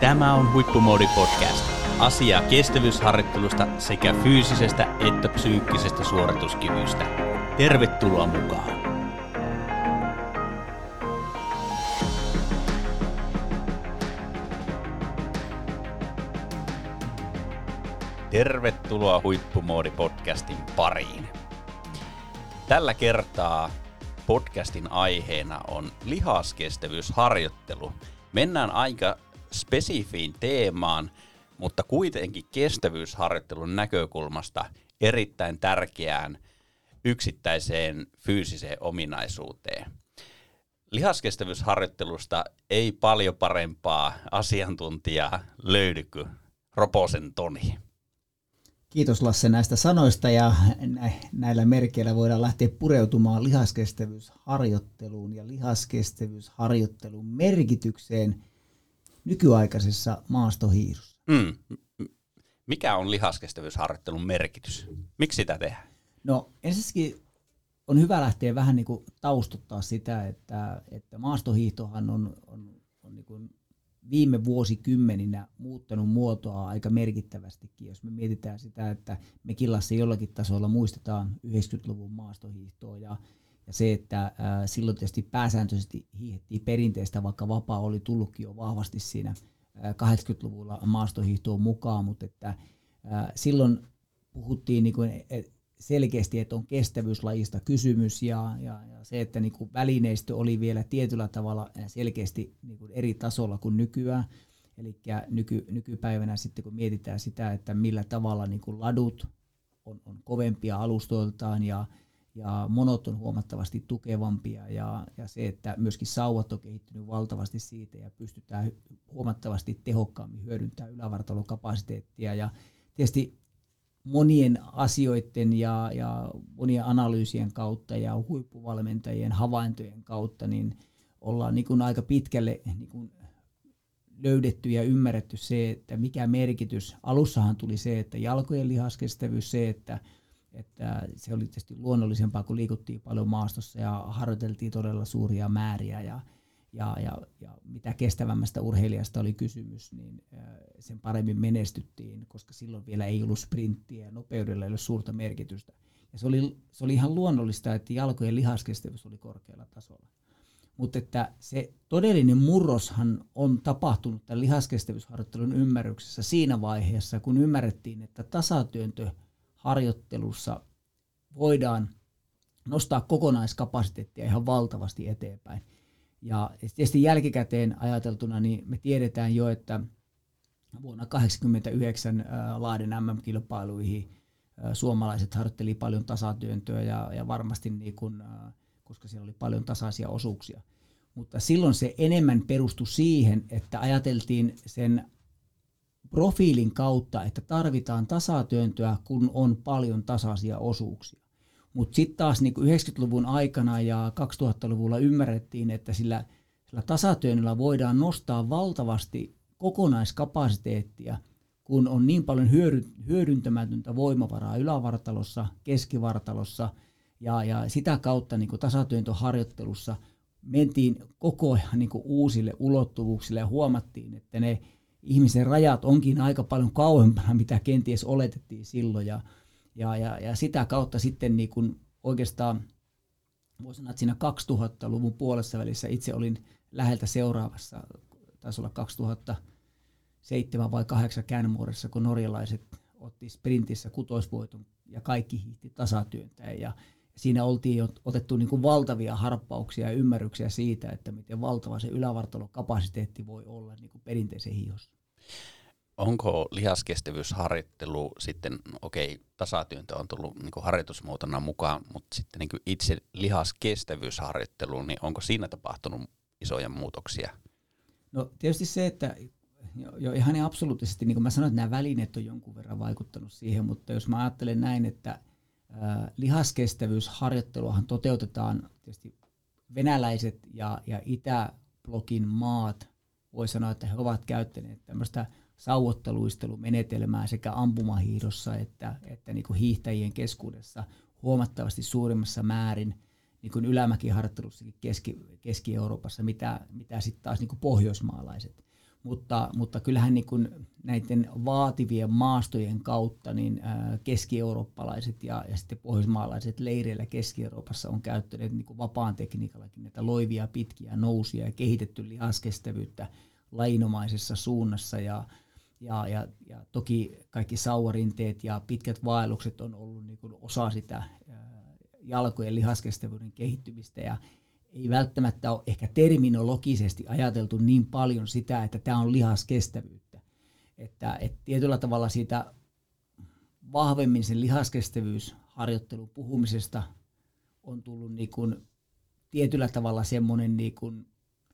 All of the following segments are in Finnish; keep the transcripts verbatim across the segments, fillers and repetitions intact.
Tämä on Huippumoodi podcast. Asiaa kestävyysharjoittelusta sekä fyysisestä että psyykkisestä suorituskyvystä. Tervetuloa mukaan. Tervetuloa Huippumoodi podcastin pariin. Tällä kertaa podcastin aiheena on lihaskestävyysharjoittelu. Mennään aika spesifiin teemaan, mutta kuitenkin kestävyysharjoittelun näkökulmasta erittäin tärkeään yksittäiseen fyysiseen ominaisuuteen. Lihaskestävyysharjoittelusta ei paljon parempaa asiantuntijaa löydy kuin Roposen Toni. Kiitos Lasse näistä sanoista, ja näillä merkeillä voidaan lähteä pureutumaan lihaskestävyysharjoitteluun ja lihaskestävyysharjoittelun merkitykseen nykyaikaisessa maastohiirussa. Mm. Mikä on lihaskestävyysharjoittelun merkitys? Miksi sitä tehdään? No ensinnäkin on hyvä lähteä vähän niin kuin taustuttaa sitä, että, että maastohiihtohan on, on, on niin kuin viime vuosikymmeninä muuttanut muotoa aika merkittävästikin. Jos me mietitään sitä, että me Killassa jollakin tasolla muistetaan yhdeksänkymmentäluvun maastohiihtoa ja, ja se, että ää, silloin tietysti pääsääntöisesti hiihettiin perinteistä, vaikka vapaa oli tullutkin jo vahvasti siinä ää, kahdeksankymmentäluvulla maastohiihtoon mukaan, mutta että, ää, silloin puhuttiin niin kuin selkeästi, että on kestävyyslajista kysymys ja, ja, ja se, että niin kuin välineistö oli vielä tietyllä tavalla selkeästi niin kuin eri tasolla kuin nykyään. Eli nyky, nykypäivänä sitten kun mietitään sitä, että millä tavalla niin kuin ladut on, on kovempia alustoiltaan ja, ja monot on huomattavasti tukevampia ja, ja se, että myöskin sauvat on kehittynyt valtavasti siitä ja pystytään huomattavasti tehokkaammin hyödyntämään ylävartalokapasiteettia ja tietysti monien asioiden ja, ja monien analyysien kautta ja huippuvalmentajien havaintojen kautta niin ollaan niin kuin aika pitkälle niin kuin löydetty ja ymmärretty se, että mikä merkitys. Alussahan tuli se, että jalkojen lihaskestävyys, se, että, että se oli tietysti luonnollisempaa, kun liikuttiin paljon maastossa ja harjoiteltiin todella suuria määriä ja Ja, ja, ja mitä kestävämmästä urheilijasta oli kysymys, niin sen paremmin menestyttiin, koska silloin vielä ei ollut sprinttiä ja nopeudella ei ollut suurta merkitystä. Ja se, oli, se oli ihan luonnollista, että jalkojen lihaskestävyys oli korkealla tasolla. Mutta että se todellinen murroshan on tapahtunut tämän lihaskestävyysharjoittelun ymmärryksessä siinä vaiheessa, kun ymmärrettiin, että tasatyöntöharjoittelussa voidaan nostaa kokonaiskapasiteettia ihan valtavasti eteenpäin. Ja tietysti jälkikäteen ajateltuna, niin me tiedetään jo, että vuonna tuhatyhdeksänsataakahdeksankymmentäyhdeksän Lahden äm äm-kilpailuihin suomalaiset harjoitteli paljon tasatyöntöä ja, ja varmasti, niin kun, koska siellä oli paljon tasaisia osuuksia. Mutta silloin se enemmän perustui siihen, että ajateltiin sen profiilin kautta, että tarvitaan tasatyöntöä, kun on paljon tasaisia osuuksia. Mutta sitten taas niin yhdeksänkymmentäluvun aikana ja kaksituhattaluvulla ymmärrettiin, että sillä, sillä tasatyönnöllä voidaan nostaa valtavasti kokonaiskapasiteettia, kun on niin paljon hyödy, hyödyntämätöntä voimavaraa ylävartalossa, keskivartalossa ja, ja sitä kautta niin tasatyöntöharjoittelussa mentiin koko ajan niin uusille ulottuvuuksille ja huomattiin, että ne ihmisen rajat onkin aika paljon kauempana, mitä kenties oletettiin silloin ja Ja, ja, ja sitä kautta sitten niin kun oikeastaan voi sanoa, että siinä kaksituhattaluvun puolessa välissä itse olin läheltä seuraavassa, taisi olla kaksituhattaseitsemän vai kahdeksan Känmuoressa, kun norjalaiset otti sprintissä kutoisvoiton ja kaikki hiihti tasatyöntäen. Ja siinä oltiin jo otettu niin kuin valtavia harppauksia ja ymmärryksiä siitä, että miten valtava se ylävartalokapasiteetti voi olla niin kuin perinteisen hiihossa. Onko lihaskestävyysharjoittelu sitten, okei, okay, tasatyöntö on tullut niin kuin harjoitusmuotona mukaan, mutta sitten niin kuin itse lihaskestävyysharjoitteluun, niin onko siinä tapahtunut isoja muutoksia? No tietysti se, että jo ihan absoluuttisesti, niin kuin mä sanoin, että nämä välineet on jonkun verran vaikuttanut siihen, mutta jos mä ajattelen näin, että äh, lihaskestävyysharjoitteluahan toteutetaan tietysti venäläiset ja, ja Itäblokin maat, voi sanoa, että he ovat käyttäneet tämmöistä sauvottaluistelumenetelmää sekä ampumahiihdossa että, että niin kuin hiihtäjien keskuudessa huomattavasti suurimmassa määrin niin kuin ylämäkiharjoittelussakin Keski, Keski-Euroopassa, mitä, mitä sitten taas niin kuin pohjoismaalaiset. Mutta, mutta kyllähän niin kuin näiden vaativien maastojen kautta niin keskieurooppalaiset ja, ja sitten pohjoismaalaiset leireillä Keski-Euroopassa on käyttäneet niin kuin vapaan tekniikallakin näitä loivia pitkiä nousuja ja kehitetty lihaskestävyyttä lajinomaisessa suunnassa. Ja, ja, ja, ja toki kaikki sauvarinteet ja pitkät vaellukset on ollut niin kuin osa sitä jalkojen lihaskestävyyden kehittymistä. Ja ei välttämättä ole ehkä terminologisesti ajateltu niin paljon sitä, että tämä on lihaskestävyyttä. Että, että tietyllä tavalla siitä vahvemmin sen lihaskestävyysharjoittelun puhumisesta on tullut niin kuin tietyllä tavalla semmoinen, niin kuin,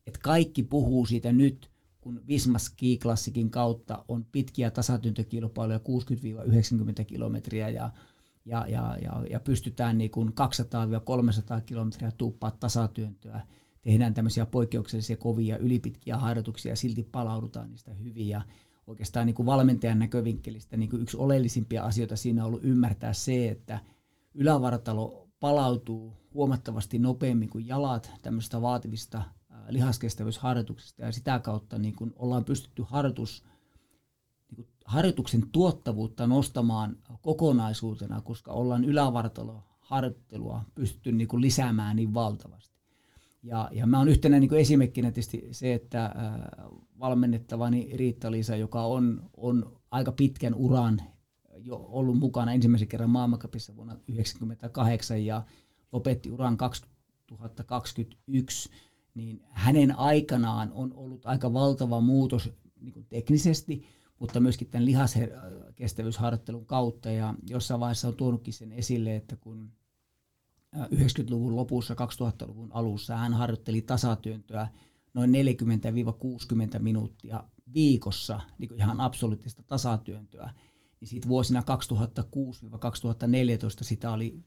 että kaikki puhuu siitä nyt, kun Visma-ski-klassikin kautta on pitkiä tasatyntökilpailuja kuusikymmentä yhdeksänkymmentä kilometriä ja Ja, ja, ja, ja pystytään niin kuin kaksisataa kolmesataa kilometriä tuuppaa tasatyöntöä. Tehdään tämmöisiä poikkeuksellisia kovia ylipitkiä harjoituksia ja silti palaudutaan niistä hyvin. Ja oikeastaan niin kuin valmentajan näkövinkkelistä niin kuin yksi oleellisimpia asioita siinä on ollut ymmärtää se, että ylävartalo palautuu huomattavasti nopeammin kuin jalat tämmöisistä vaativista lihaskestävyysharjoituksista. Ja sitä kautta niin kuin ollaan pystytty harjoitus harjoituksen tuottavuutta nostamaan kokonaisuutena, koska ollaan ylävartaloharjoittelua pystytty niin kuin lisäämään niin valtavasti. Ja, ja mä oon yhtenä niin kuin esimerkkinä tietysti se, että äh, valmennettavani Riitta-Liisa, joka on, on aika pitkän uran jo ollut mukana ensimmäisen kerran maailmancupissa vuonna yhdeksänkymmentäkahdeksan ja lopetti uran kaksituhattakaksikymmentäyksi, niin hänen aikanaan on ollut aika valtava muutos niin kuin teknisesti, mutta myöskin tämän lihaskestävyysharjoittelun kautta, ja jossain vaiheessa on tuonutkin sen esille, että kun yhdeksänkymmentäluvun lopussa, kaksituhattaluvun alussa hän harjoitteli tasatyöntöä noin neljäkymmentä kuusikymmentä minuuttia viikossa, niin kuin ihan absoluuttista tasatyöntöä, niin sitten vuosina kaksituhattakuusi kaksituhattaneljätoista sitä oli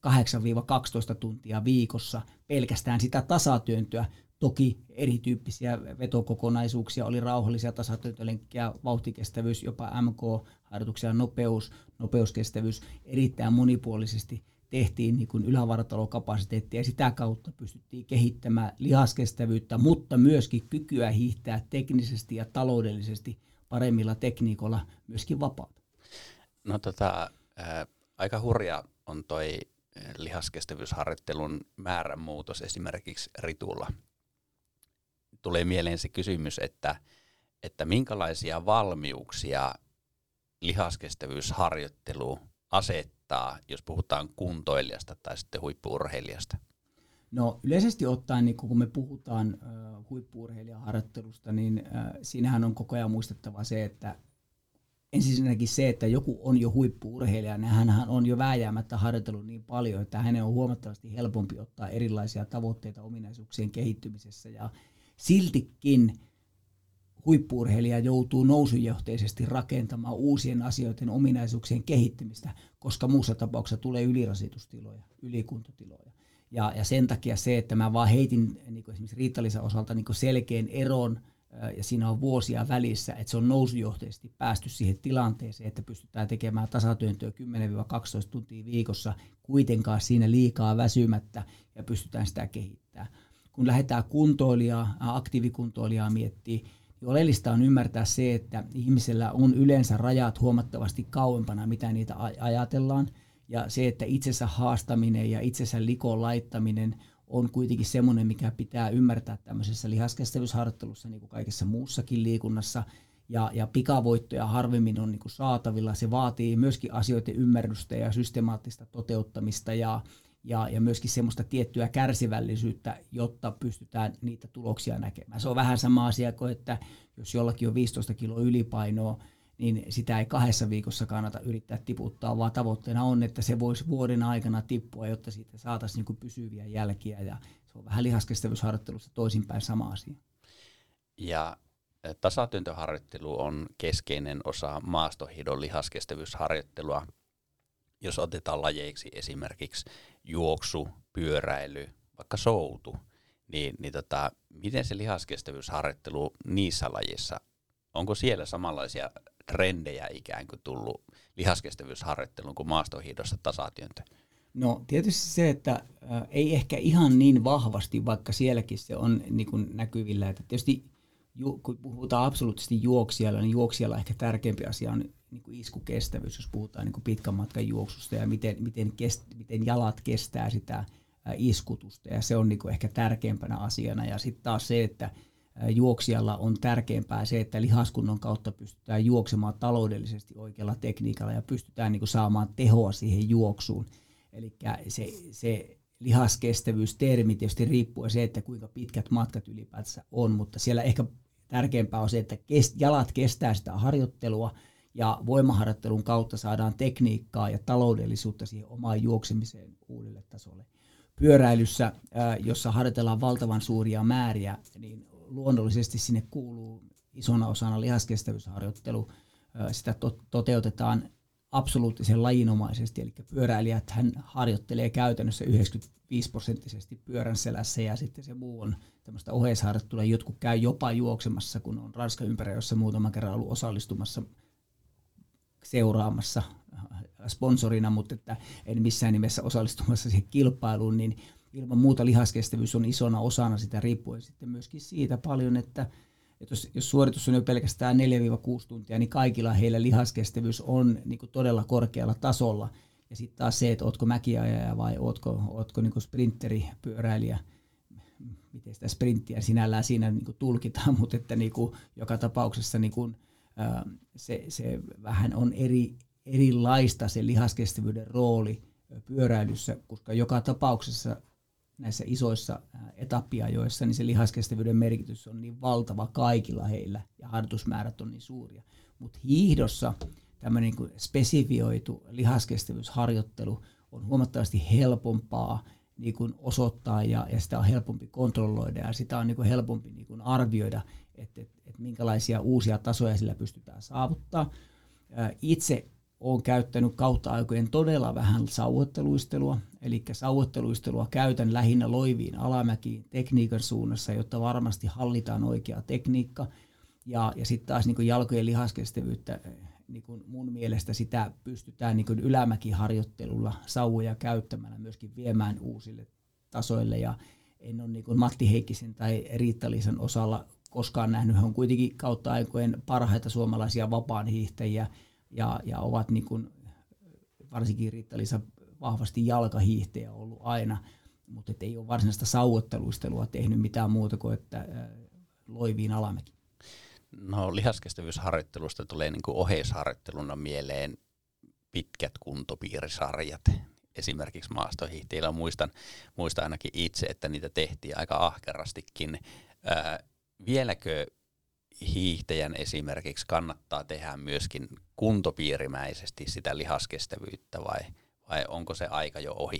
kahdeksan kaksitoista tuntia viikossa pelkästään sitä tasatyöntöä. Toki erityyppisiä vetokokonaisuuksia, oli rauhallisia tasatyöntölenkkejä, vauhtikestävyys, jopa M K-harjoituksia, nopeus, nopeuskestävyys. Erittäin monipuolisesti tehtiin niin kuin ylävartalokapasiteettia ja sitä kautta pystyttiin kehittämään lihaskestävyyttä, mutta myöskin kykyä hiihtää teknisesti ja taloudellisesti paremmilla tekniikoilla myöskin vapaata. No tota, äh, aika hurja on toi lihaskestävyysharjoittelun määränmuutos esimerkiksi ritulla. Tulee mieleen se kysymys, että, että minkälaisia valmiuksia lihaskestävyysharjoittelu asettaa, jos puhutaan kuntoilijasta tai sitten huippu-urheilijasta? No yleisesti ottaen, niin kun me puhutaan huippu-urheilijaharjoittelusta, niin siinähän on koko ajan muistettava se, että ensinnäkin se, että joku on jo huippu-urheilija, niin hänhän on jo vääjäämättä harjoitellut niin paljon, että hänen on huomattavasti helpompi ottaa erilaisia tavoitteita ominaisuuksien kehittymisessä ja siltikin huippu-urheilija joutuu nousujohteisesti rakentamaan uusien asioiden ominaisuuksien kehittämistä, koska muussa tapauksessa tulee ylirasitustiloja, ylikuntotiloja. Ja, ja sen takia se, että mä vaan heitin niin kuin esimerkiksi Riitta-Liisan osalta niin kuin selkeän eron, ja siinä on vuosia välissä, että se on nousujohteisesti päästy siihen tilanteeseen, että pystytään tekemään tasatyöntöä kymmenen kaksitoista tuntia viikossa, kuitenkaan siinä liikaa väsymättä, ja pystytään sitä kehittämään. Kun lähdetään kuntoilijaa, aktiivikuntoilijaa miettimään, niin oleellista on ymmärtää se, että ihmisellä on yleensä rajat huomattavasti kauempana, mitä niitä ajatellaan. Ja se, että itsensä haastaminen ja itsensä likoon laittaminen on kuitenkin semmoinen, mikä pitää ymmärtää tämmöisessä lihaskestävyysharjoittelussa, niin kuin kaikessa muussakin liikunnassa. Ja, ja pikavoittoja harvemmin on niin kuin saatavilla. Se vaatii myöskin asioiden ymmärrystä ja systemaattista toteuttamista ja Ja, ja myöskin semmoista tiettyä kärsivällisyyttä, jotta pystytään niitä tuloksia näkemään. Se on vähän sama asia kuin, että jos jollakin on viisitoista kiloa ylipainoa, niin sitä ei kahdessa viikossa kannata yrittää tiputtaa, vaan tavoitteena on, että se voisi vuoden aikana tippua, jotta siitä saataisiin niin kuin pysyviä jälkiä. Ja se on vähän lihaskestävyysharjoittelussa toisinpäin sama asia. Ja tasatyöntöharjoittelu on keskeinen osa maastohidon lihaskestävyysharjoittelua. Jos otetaan lajeiksi esimerkiksi juoksu, pyöräily, vaikka soutu, niin, niin tota, miten se lihaskestävyysharjoittelu niissä lajeissa, onko siellä samanlaisia trendejä ikään kuin tullut lihaskestävyysharjoitteluun kuin maastohiidossa tasatyöntö? No tietysti se, että ä, ei ehkä ihan niin vahvasti, vaikka sielläkin se on niin kuin näkyvillä, että tietysti kun puhutaan absoluuttisesti juoksijalla, niin juoksijalla ehkä tärkeämpi asia on niin kuin iskukestävyys, jos puhutaan niin kuin pitkän matkan juoksusta ja miten, miten, kest, miten jalat kestää sitä iskutusta. Ja se on niin kuin ehkä tärkeimpänä asiana. Ja sitten taas se, että juoksijalla on tärkeämpää se, että lihaskunnon kautta pystytään juoksemaan taloudellisesti oikealla tekniikalla ja pystytään niin kuin saamaan tehoa siihen juoksuun. Eli se, se lihaskestävyystermi tietysti riippuu se, että kuinka pitkät matkat ylipäätänsä on, mutta siellä ehkä tärkeämpää on se, että jalat kestää sitä harjoittelua ja voimaharjoittelun kautta saadaan tekniikkaa ja taloudellisuutta siihen omaan juoksemiseen uudelle tasolle. Pyöräilyssä, jossa harjoitellaan valtavan suuria määriä, niin luonnollisesti sinne kuuluu isona osana lihaskestävyysharjoittelu. Sitä toteutetaan absoluuttisen lajinomaisesti, eli pyöräilijät hän harjoittelee käytännössä yhdeksänkymmentäviisi prosenttisesti pyörän selässä ja sitten se muu on tämmöistä oheisharjoittelua. Jotkut käy jopa juoksemassa, kun on Ranskan ympäröissä muutama kerran ollut osallistumassa seuraamassa sponsorina, mutta että en missään nimessä osallistumassa siihen kilpailuun, niin ilman muuta lihaskestävyys on isona osana sitä, riippuen sitten myöskin siitä paljon, että Että jos, jos suoritus on jo pelkästään neljä kuusi tuntia, niin kaikilla heillä lihaskestävyys on niin kuin todella korkealla tasolla. Ja sitten taas se, että ootko mäkiajaja vai ootko, ootko niin kuin sprinteri, pyöräilijä, miten sitä sprinttiä sinällään siinä niin kuin tulkitaan, mutta että niin kuin joka tapauksessa niin kuin, ää, se, se vähän on eri, erilaista se lihaskestävyyden rooli pyöräilyssä, koska joka tapauksessa näissä isoissa etappiajoissa, niin se lihaskestävyyden merkitys on niin valtava kaikilla heillä ja harjoitusmäärät on niin suuria. Mutta hiihdossa tämmöinen niin spesifioitu lihaskestävyysharjoittelu on huomattavasti helpompaa niin kuin osoittaa ja, ja sitä on helpompi kontrolloida ja sitä on niin kuin helpompi niin kuin arvioida, että et, et minkälaisia uusia tasoja sillä pystytään saavuttaa. Itse olen käyttänyt kautta aikojen todella vähän sauvoitteluistelua, eli sauvoitteluistelua käytän lähinnä loiviin alamäkiin tekniikan suunnassa, jotta varmasti hallitaan oikea tekniikka. Ja, ja sitten taas niin jalkojen lihaskestävyyttä, niin mun mielestä sitä pystytään niin ylämäkiharjoittelulla sauvoja käyttämällä myöskin viemään uusille tasoille. Ja en ole niin Matti Heikkisen tai Riitta-Liisan osalla koskaan nähnyt, he on kuitenkin kautta aikojen parhaita suomalaisia vapaanhiihtäjiä. Ja, ja ovat niin kuin, varsinkin Riitta-Liisa vahvasti jalkahiihtejä ollut aina, mutta ei ole varsinaista sauvoitteluistelua tehnyt mitään muuta kuin, että loiviin alamäki. No lihaskestävyysharjoittelusta tulee niin kuin oheisharjoitteluna mieleen pitkät kuntopiirisarjat. Esimerkiksi maastohiihtiillä muistan, muistan ainakin itse, että niitä tehtiin aika ahkerastikin. Ää, vieläkö hiihtäjän esimerkiksi kannattaa tehdä myöskin kuntopiirimäisesti sitä lihaskestävyyttä vai, vai onko se aika jo ohi?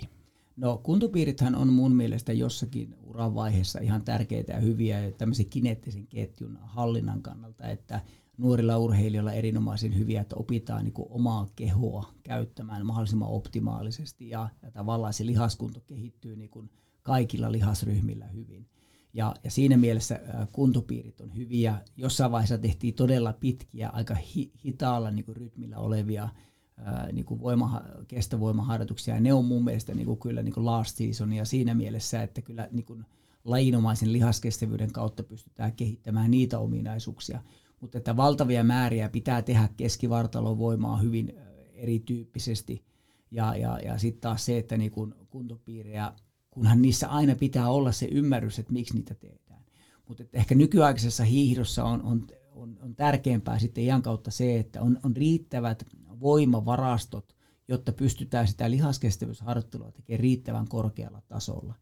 No kuntopiirithän on mun mielestä jossakin uran vaiheessa ihan tärkeitä ja hyviä tämmöisen kineettisen ketjun hallinnan kannalta, että nuorilla urheilijoilla erinomaisen hyviä, että opitaan niin kuin omaa kehoa käyttämään mahdollisimman optimaalisesti ja, ja tavallaan se lihaskunto kehittyy niin kuin kaikilla lihasryhmillä hyvin. Ja, ja siinä mielessä kuntopiirit on hyviä. Jossain vaiheessa tehtiin todella pitkiä, aika hi, hitaalla niin kuin rytmillä olevia ää, niin kuin voima, kestovoimaharjoituksia. Ja ne on mun mielestä niin kuin, kyllä niin kuin last seasonia siinä mielessä, että kyllä niin kuin lajinomaisen lihaskestävyyden kautta pystytään kehittämään niitä ominaisuuksia. Mutta että valtavia määriä pitää tehdä keskivartalovoimaa hyvin ää, erityyppisesti. Ja, ja, ja sitten taas se, että niin kuin kuntopiirejä, kunhan niissä aina pitää olla se ymmärrys, että miksi niitä tehdään. Mutta ehkä nykyaikaisessa hiihdossa on, on, on, on tärkeämpää sitten iän kautta se, että on, on riittävät voimavarastot, jotta pystytään sitä lihaskestävyysharjoittelua tekemään riittävän korkealla tasolla.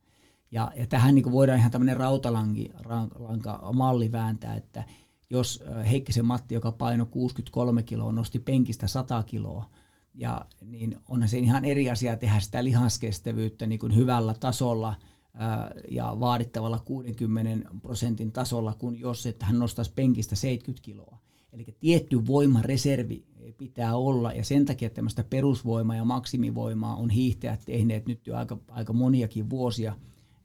Ja, ja tähän niin kuin voidaan ihan tämmöinen rautalankamalli vääntää, että jos Heikkisen Matti, joka painoi kuusikymmentäkolme kiloa, nosti penkistä sata kiloa, ja niin onhan se ihan eri asia tehdä sitä lihaskestävyyttä niin kuin hyvällä tasolla ää, ja vaadittavalla kuudenkymmenen prosentin tasolla, kuin jos että hän nostaisi penkistä seitsemänkymmentä kiloa. Eli tietty voimareservi pitää olla, ja sen takia tämmöistä perusvoimaa ja maksimivoimaa on hiihtäjät tehneet nyt jo aika, aika moniakin vuosia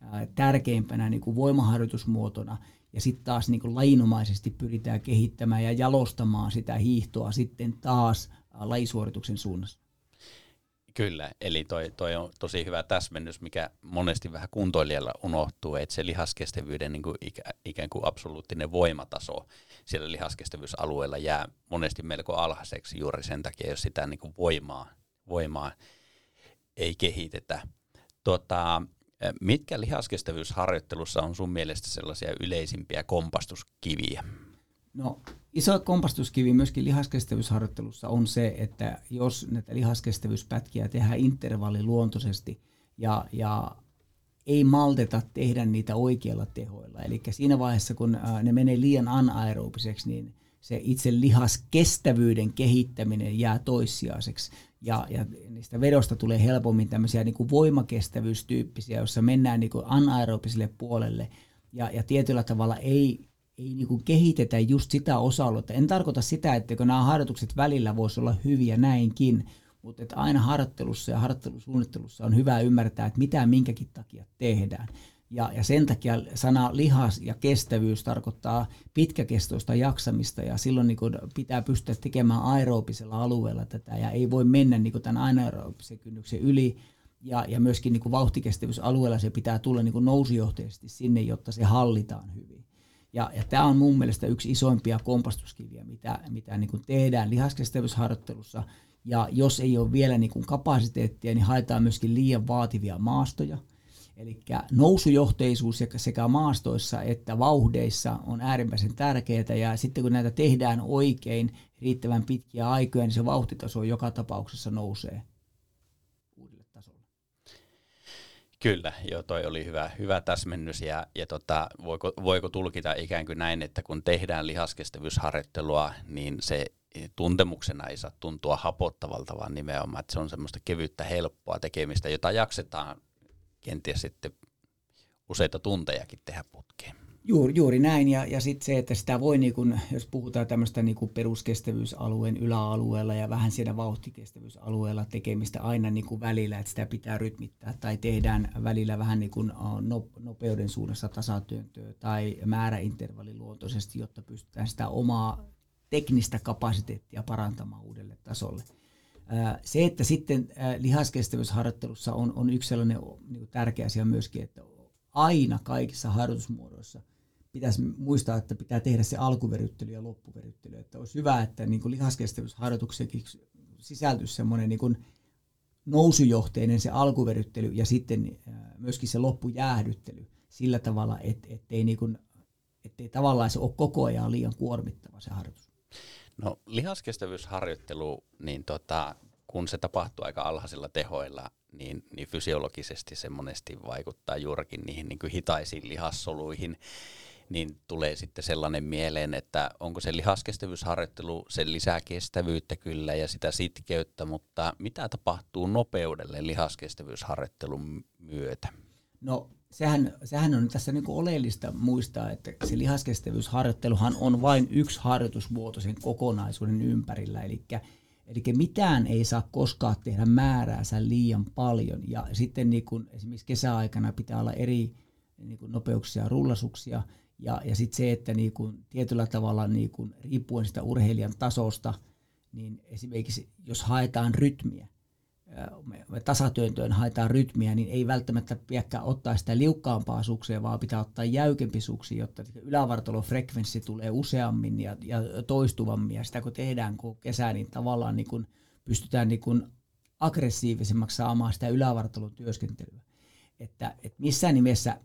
ää, tärkeimpänä niin kuin voimaharjoitusmuotona. Ja sitten taas niin kuin lajinomaisesti pyritään kehittämään ja jalostamaan sitä hiihtoa sitten taas lajisuorituksen suunnassa. Kyllä, eli toi, toi on tosi hyvä täsmennys, mikä monesti vähän kuntoilijalla unohtuu, että se lihaskestävyyden niin kuin ikä, ikään kuin absoluuttinen voimataso siellä lihaskestävyysalueella jää monesti melko alhaiseksi juuri sen takia, jos sitä niin kuin voimaa, voimaa ei kehitetä. Tota, mitkä lihaskestävyysharjoittelussa on sun mielestä sellaisia yleisimpiä kompastuskiviä? No, iso kompastuskivi myöskin lihaskestävyysharjoittelussa on se, että jos näitä lihaskestävyyspätkiä tehdään intervalliluontoisesti ja, ja ei malteta tehdä niitä oikeilla tehoilla. Eli siinä vaiheessa, kun ne menee liian anaerobiseksi, niin se itse lihaskestävyyden kehittäminen jää toissijaiseksi. Ja, ja niistä vedosta tulee helpommin tämmöisiä niin kuin voimakestävyystyyppisiä, joissa mennään niin kuin anaerobiselle puolelle ja, ja tietyllä tavalla ei... ei niin kuin kehitetä just sitä osa-aluetta. En tarkoita sitä, että nämä harjoitukset välillä voisi olla hyviä näinkin, mutta että aina harjoittelussa ja harjoittelusuunnittelussa on hyvä ymmärtää, että mitä minkäkin takia tehdään. Ja, ja sen takia sana lihas ja kestävyys tarkoittaa pitkäkestoista jaksamista, ja silloin niin kuin pitää pystyä tekemään aerobisella alueella tätä, ja ei voi mennä niin kuin tämän anaerobisen kynnyksen yli, ja, ja myöskin niin kuin vauhtikestävyysalueella se pitää tulla niin kuin nousujohteisesti sinne, jotta se hallitaan hyvin. Ja, ja tämä on mun mielestä yksi isoimpia kompastuskiviä, mitä, mitä niin kuin tehdään lihaskestävyysharjoittelussa. Ja jos ei ole vielä niin kuin kapasiteettia, niin haetaan myöskin liian vaativia maastoja. Eli nousujohteisuus sekä maastoissa että vauhdeissa on äärimmäisen tärkeää. Ja sitten kun näitä tehdään oikein riittävän pitkiä aikoja, niin se vauhtitaso joka tapauksessa nousee uudelle tasolle. Kyllä, joo, toi oli hyvä, hyvä täsmennys ja, ja tota, voiko, voiko tulkita ikään kuin näin, että kun tehdään lihaskestävyysharjoittelua, niin se tuntemuksena ei saa tuntua hapottavalta, vaan nimenomaan, että se on semmoista kevyttä, helppoa tekemistä, jota jaksetaan kenties sitten useita tuntejakin tehdä putkeen. Juuri, juuri näin, ja, ja sitten se, että sitä voi, niin kun, jos puhutaan tämmöistä niin kun peruskestävyysalueen yläalueella ja vähän siellä vauhtikestävyysalueella tekemistä aina niin kun välillä, että sitä pitää rytmittää tai tehdään välillä vähän niin kun nopeuden suunnassa tasatyöntöä tai määräintervalliluontoisesti, jotta pystytään sitä omaa teknistä kapasiteettia parantamaan uudelle tasolle. Se, että sitten lihaskestävyysharjoittelussa on, on yksi sellainen niin tärkeä asia myöskin, että aina kaikissa harjoitusmuodoissa pitäisi muistaa, että pitää tehdä se alkuveryttely ja loppuveryttely. Että olisi hyvä, että niin kuin lihaskestävyysharjoituksenkin sisältyisi semmoinen niin kuin nousujohteinen se alkuveryttely ja sitten myöskin se loppujäähdyttely sillä tavalla, et, ettei, niin kuin, ettei tavallaan se ole koko ajan liian kuormittava se harjoitus. No lihaskestävyysharjoittelu, niin tota, kun se tapahtuu aika alhaisilla tehoilla, Niin, niin fysiologisesti se monesti vaikuttaa juurikin niihin niin kuin hitaisiin lihassoluihin, niin tulee sitten sellainen mieleen, että onko se lihaskestävyysharjoittelu, se lisää kestävyyttä kyllä ja sitä sitkeyttä, mutta mitä tapahtuu nopeudelle lihaskestävyysharjoittelun myötä? No sehän, sehän on tässä niin kuin oleellista muistaa, että se lihaskestävyysharjoitteluhan on vain yksi harjoitusmuoto sen kokonaisuuden ympärillä, eli Eli mitään ei saa koskaan tehdä määräänsä liian paljon. Ja sitten niin kun esimerkiksi kesäaikana pitää olla eri niin kun nopeuksia ja rullasuksia. Ja, ja sitten se, että niin kun tietyllä tavalla niin kun riippuen sitä urheilijan tasosta, niin esimerkiksi jos haetaan rytmiä, tasatyöntöön haetaan rytmiä, niin ei välttämättä pidäkään ottaa sitä liukkaampaa sukseen, vaan pitää ottaa jäykempi suksi, jotta ylävartalon frekvenssi tulee useammin ja, ja toistuvammin. Ja sitä kun tehdään kun kesää, niin tavallaan niin kun pystytään niin kun aggressiivisemmaksi saamaan sitä ylävartalon työskentelyä. Että, että missään nimessä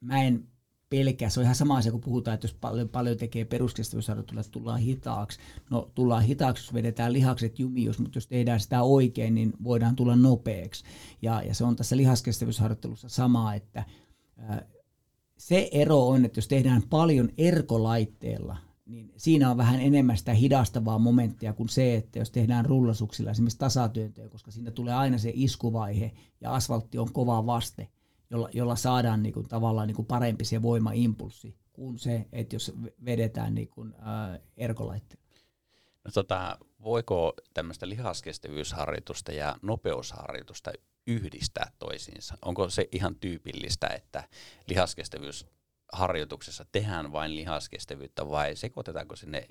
mä en pelkää. Se on ihan sama asia, kun puhutaan, että jos paljon, paljon tekee peruskestävyysharjoittelua, että tullaan hitaaksi. No tullaan hitaaksi, jos vedetään lihakset jumiin, mutta jos tehdään sitä oikein, niin voidaan tulla nopeaksi. Ja, ja se on tässä lihaskestävyysharjoittelussa sama, että ää, se ero on, että jos tehdään paljon erkolaitteella, niin siinä on vähän enemmän sitä hidastavaa momenttia kuin se, että jos tehdään rullasuksilla esimerkiksi tasatyöntöä, koska siinä tulee aina se iskuvaihe ja asfaltti on kova vaste, Jolla, jolla saadaan niin kuin, tavallaan niin kuin parempi se voimaimpulssi kuin se, että jos vedetään niin kuin, ää, erkolaitteella. No, tota, voiko tämmöistä lihaskestävyysharjoitusta ja nopeusharjoitusta yhdistää toisiinsa? Onko se ihan tyypillistä, että lihaskestävyysharjoituksessa tehdään vain lihaskestävyyttä vai sekoitetaanko sinne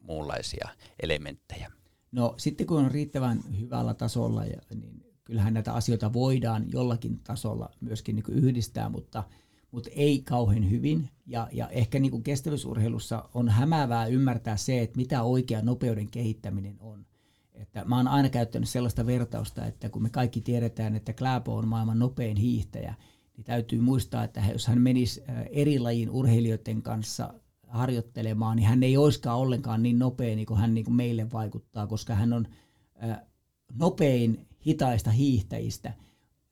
muunlaisia elementtejä? No sitten kun on riittävän hyvällä tasolla, niin kyllähän näitä asioita voidaan jollakin tasolla myöskin niin kuin yhdistää, mutta, mutta ei kauhean hyvin. Ja, ja ehkä niin kuin kestävyysurheilussa on hämäävää ymmärtää se, että mitä oikea nopeuden kehittäminen on. Että mä oon aina käyttänyt sellaista vertausta, että kun me kaikki tiedetään, että Kläbo on maailman nopein hiihtäjä, niin täytyy muistaa, että jos hän menisi eri lajin urheilijoiden kanssa harjoittelemaan, niin hän ei olisikaan ollenkaan niin nopea niin kuin hän niin kuin meille vaikuttaa, koska hän on ä, nopein hitaista hiihtäjistä,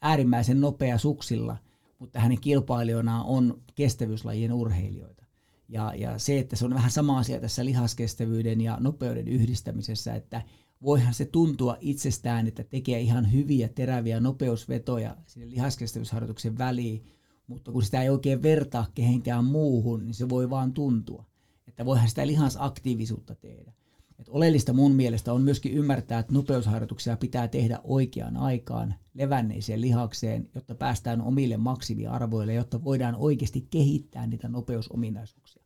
äärimmäisen nopea suksilla, mutta hänen kilpailijoinaan on kestävyyslajien urheilijoita. Ja, ja se, että se on vähän sama asia tässä lihaskestävyyden ja nopeuden yhdistämisessä, että voihan se tuntua itsestään, että tekee ihan hyviä, teräviä nopeusvetoja sinne lihaskestävyysharjoituksen väliin, mutta kun sitä ei oikein vertaa kehenkään muuhun, niin se voi vaan tuntua, että voihan sitä lihasaktiivisuutta tehdä. Et oleellista mun mielestä on myöskin ymmärtää, että nopeusharjoituksia pitää tehdä oikeaan aikaan levänneeseen lihakseen, jotta päästään omille maksimiarvoille, jotta voidaan oikeasti kehittää niitä nopeusominaisuuksia.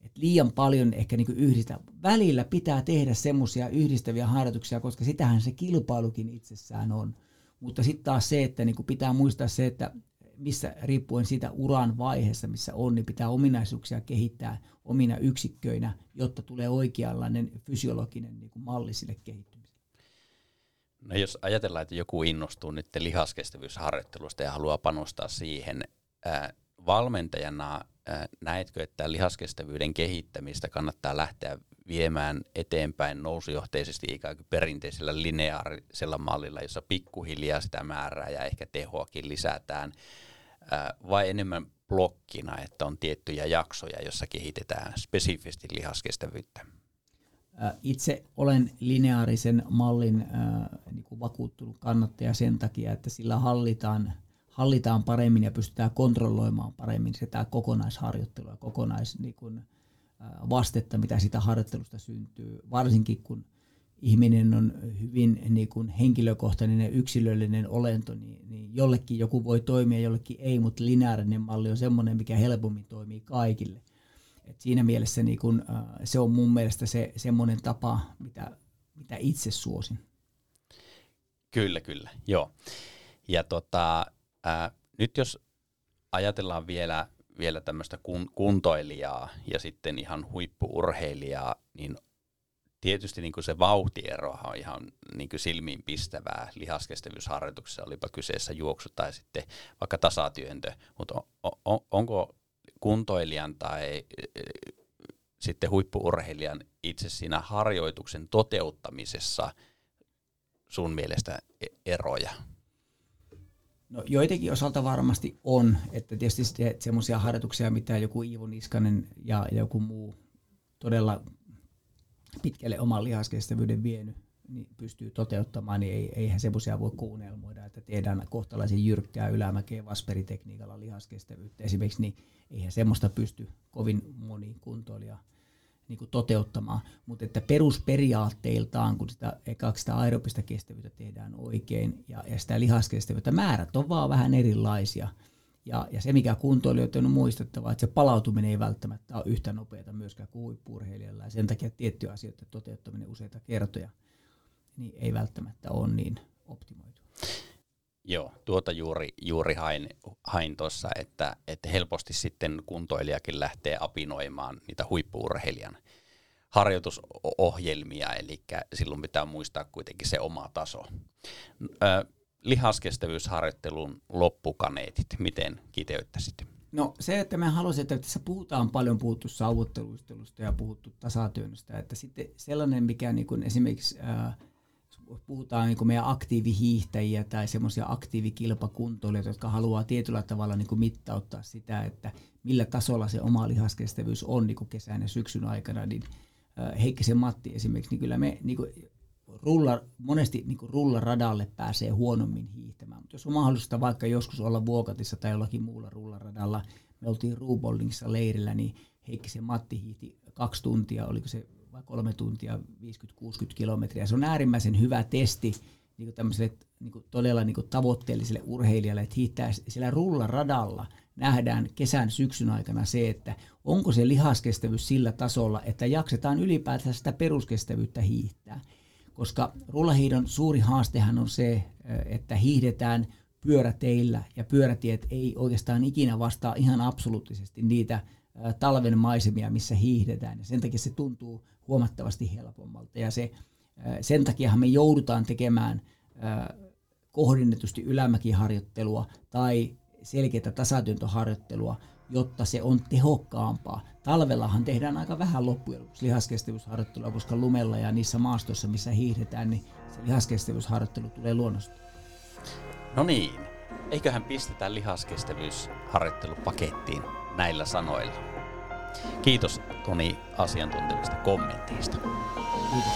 Et liian paljon ehkä niinku yhdistää. Välillä pitää tehdä semmoisia yhdistäviä harjoituksia, koska sitähän se kilpailukin itsessään on. Mutta sitten taas se, että niinku pitää muistaa se, että missä riippuen siitä uran vaiheessa, missä on, niin pitää ominaisuuksia kehittää omina yksikköinä, jotta tulee oikeanlainen fysiologinen niin kuin malli sille kehittymiselle. No jos ajatellaan, että joku innostuu nyt lihaskestävyysharjoittelusta ja haluaa panostaa siihen, ää, valmentajana ää, näetkö, että lihaskestävyyden kehittämistä kannattaa lähteä viemään eteenpäin nousujohteisesti ikään kuin perinteisellä lineaarisella mallilla, jossa pikkuhiljaa sitä määrää ja ehkä tehoakin lisätään, vai enemmän blokkina, että on tiettyjä jaksoja, joissa kehitetään spesifisti lihaskestävyyttä? Itse olen lineaarisen mallin niin kuin vakuuttunut kannattaja sen takia, että sillä hallitaan, hallitaan paremmin ja pystytään kontrolloimaan paremmin sitä kokonaisharjoittelua, kokonais... Niin kuin vastetta, mitä sitä harjoittelusta syntyy, varsinkin kun ihminen on hyvin niin kuin henkilökohtainen ja yksilöllinen olento, niin, niin jollekin joku voi toimia, jollekin ei, mutta lineaarinen malli on semmoinen, mikä helpommin toimii kaikille. Et siinä mielessä niin kuin, se on mun mielestä se semmoinen tapa, mitä, mitä itse suosin. Kyllä, kyllä, joo. Ja tota, äh, nyt jos ajatellaan vielä vielä tämmöistä kun, kuntoilijaa ja sitten ihan huippu-urheilijaa, niin tietysti niin kuin se vauhtierohan on ihan niin kuin silmiinpistävää lihaskestävyysharjoituksessa, olipa kyseessä juoksu tai sitten vaikka tasatyöntö, mutta on, on, onko kuntoilijan tai äh, sitten huippu-urheilijan itse siinä harjoituksen toteuttamisessa sun mielestä eroja? No, joitakin osalta varmasti on, että tietysti se, semmoisia harjoituksia, mitä joku Iivo Niskanen ja joku muu todella pitkälle oman lihaskestävyyden vienyt niin pystyy toteuttamaan, niin ei, eihän semmoisia voi kuunnelmoida, että tehdään kohtalaisen jyrkkää ylämäkeä vasperitekniikalla lihaskestävyyttä esimerkiksi, niin eihän semmoista pysty kovin moni kuntoilija niin kuin toteuttamaan, mutta että perusperiaatteiltaan, kun sitä ekaksi sitä aerobista kestävyyttä tehdään oikein ja, ja sitä lihaskestävyyttä, määrät on vaan vähän erilaisia. Ja, ja se, mikä kuntoilijoiden on muistettava, että se palautuminen ei välttämättä ole yhtä nopeata myöskään kuin huippu-urheilijalla, ja sen takia tiettyjä asioita toteuttaminen useita kertoja niin ei välttämättä ole niin optimoitu. Joo, tuota juuri, juuri hain, hain tuossa, että, että helposti sitten kuntoilijakin lähtee apinoimaan niitä huippu-urheilijan harjoitusohjelmia, eli silloin pitää muistaa kuitenkin se oma taso. Ö, lihaskestävyysharjoittelun loppukaneetit, miten kiteyttäisit? No se, että mä haluaisin, että tässä puhutaan paljon puhuttu saavuttelustelusta ja puhuttu tasatyönnöstä, että sitten sellainen, mikä niin kuin esimerkiksi... Ää, puhutaan niin kuin meidän aktiivihiihtäjiä tai semmoisia aktiivikilpakuntoilijoita, jotka haluaa tietyllä tavalla niin kuin mittauttaa sitä, että millä tasolla se oma lihaskestävyys on niin kuin kesän ja syksyn aikana. Niin Heikkisen Matti esimerkiksi, niin kyllä me niin kuin rulla, monesti niin kuin rullaradalle pääsee huonommin hiihtämään. Mutta jos on mahdollista vaikka joskus olla Vuokatissa tai jollakin muulla rullaradalla, me oltiin Ruubollingissa leirillä, niin Heikkisen Matti hiihti kaksi tuntia, oliko se kolme tuntia, viisikymmentä kuusikymmentä kilometriä. Se on äärimmäisen hyvä testi niin kuin tämmöiselle niin kuin todella niin kuin tavoitteelliselle urheilijalle, että hiittää siellä rullaradalla. Nähdään kesän syksyn aikana se, että onko se lihaskestävyys sillä tasolla, että jaksetaan ylipäätään sitä peruskestävyyttä hiihtää. koska rullahiihdon suuri haastehan on se, että hiihdetään pyöräteillä ja pyörätiet ei oikeastaan ikinä vastaa ihan absoluuttisesti niitä talven maisemia, missä hiihdetään. Ja sen takia se tuntuu huomattavasti helpommalta ja se, sen takiahan me joudutaan tekemään kohdennetusti ylämäkiharjoittelua tai selkeää tasatyöntöharjoittelua, jotta se on tehokkaampaa. Talvellahan tehdään aika vähän loppujen lopuksi lihaskestävyysharjoittelua, koska lumella ja niissä maastoissa, missä hiihdetään, niin se lihaskestävyysharjoittelu tulee luonnosta. No niin, eiköhän pistetä lihaskestävyysharjoittelupakettiin näillä sanoilla. Kiitos Toni asiantuntevista kommenteista. Kiitos.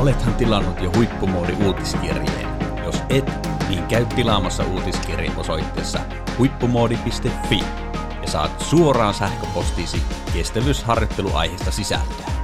Olethan tilannut jo Huippumoodi-uutiskirjeen. Jos et, niin käy tilaamassa uutiskirje osoitteessa huippumoodi piste fi ja saat suoraan sähköpostisi kestävyysharjoitteluaiheesta sisältöä.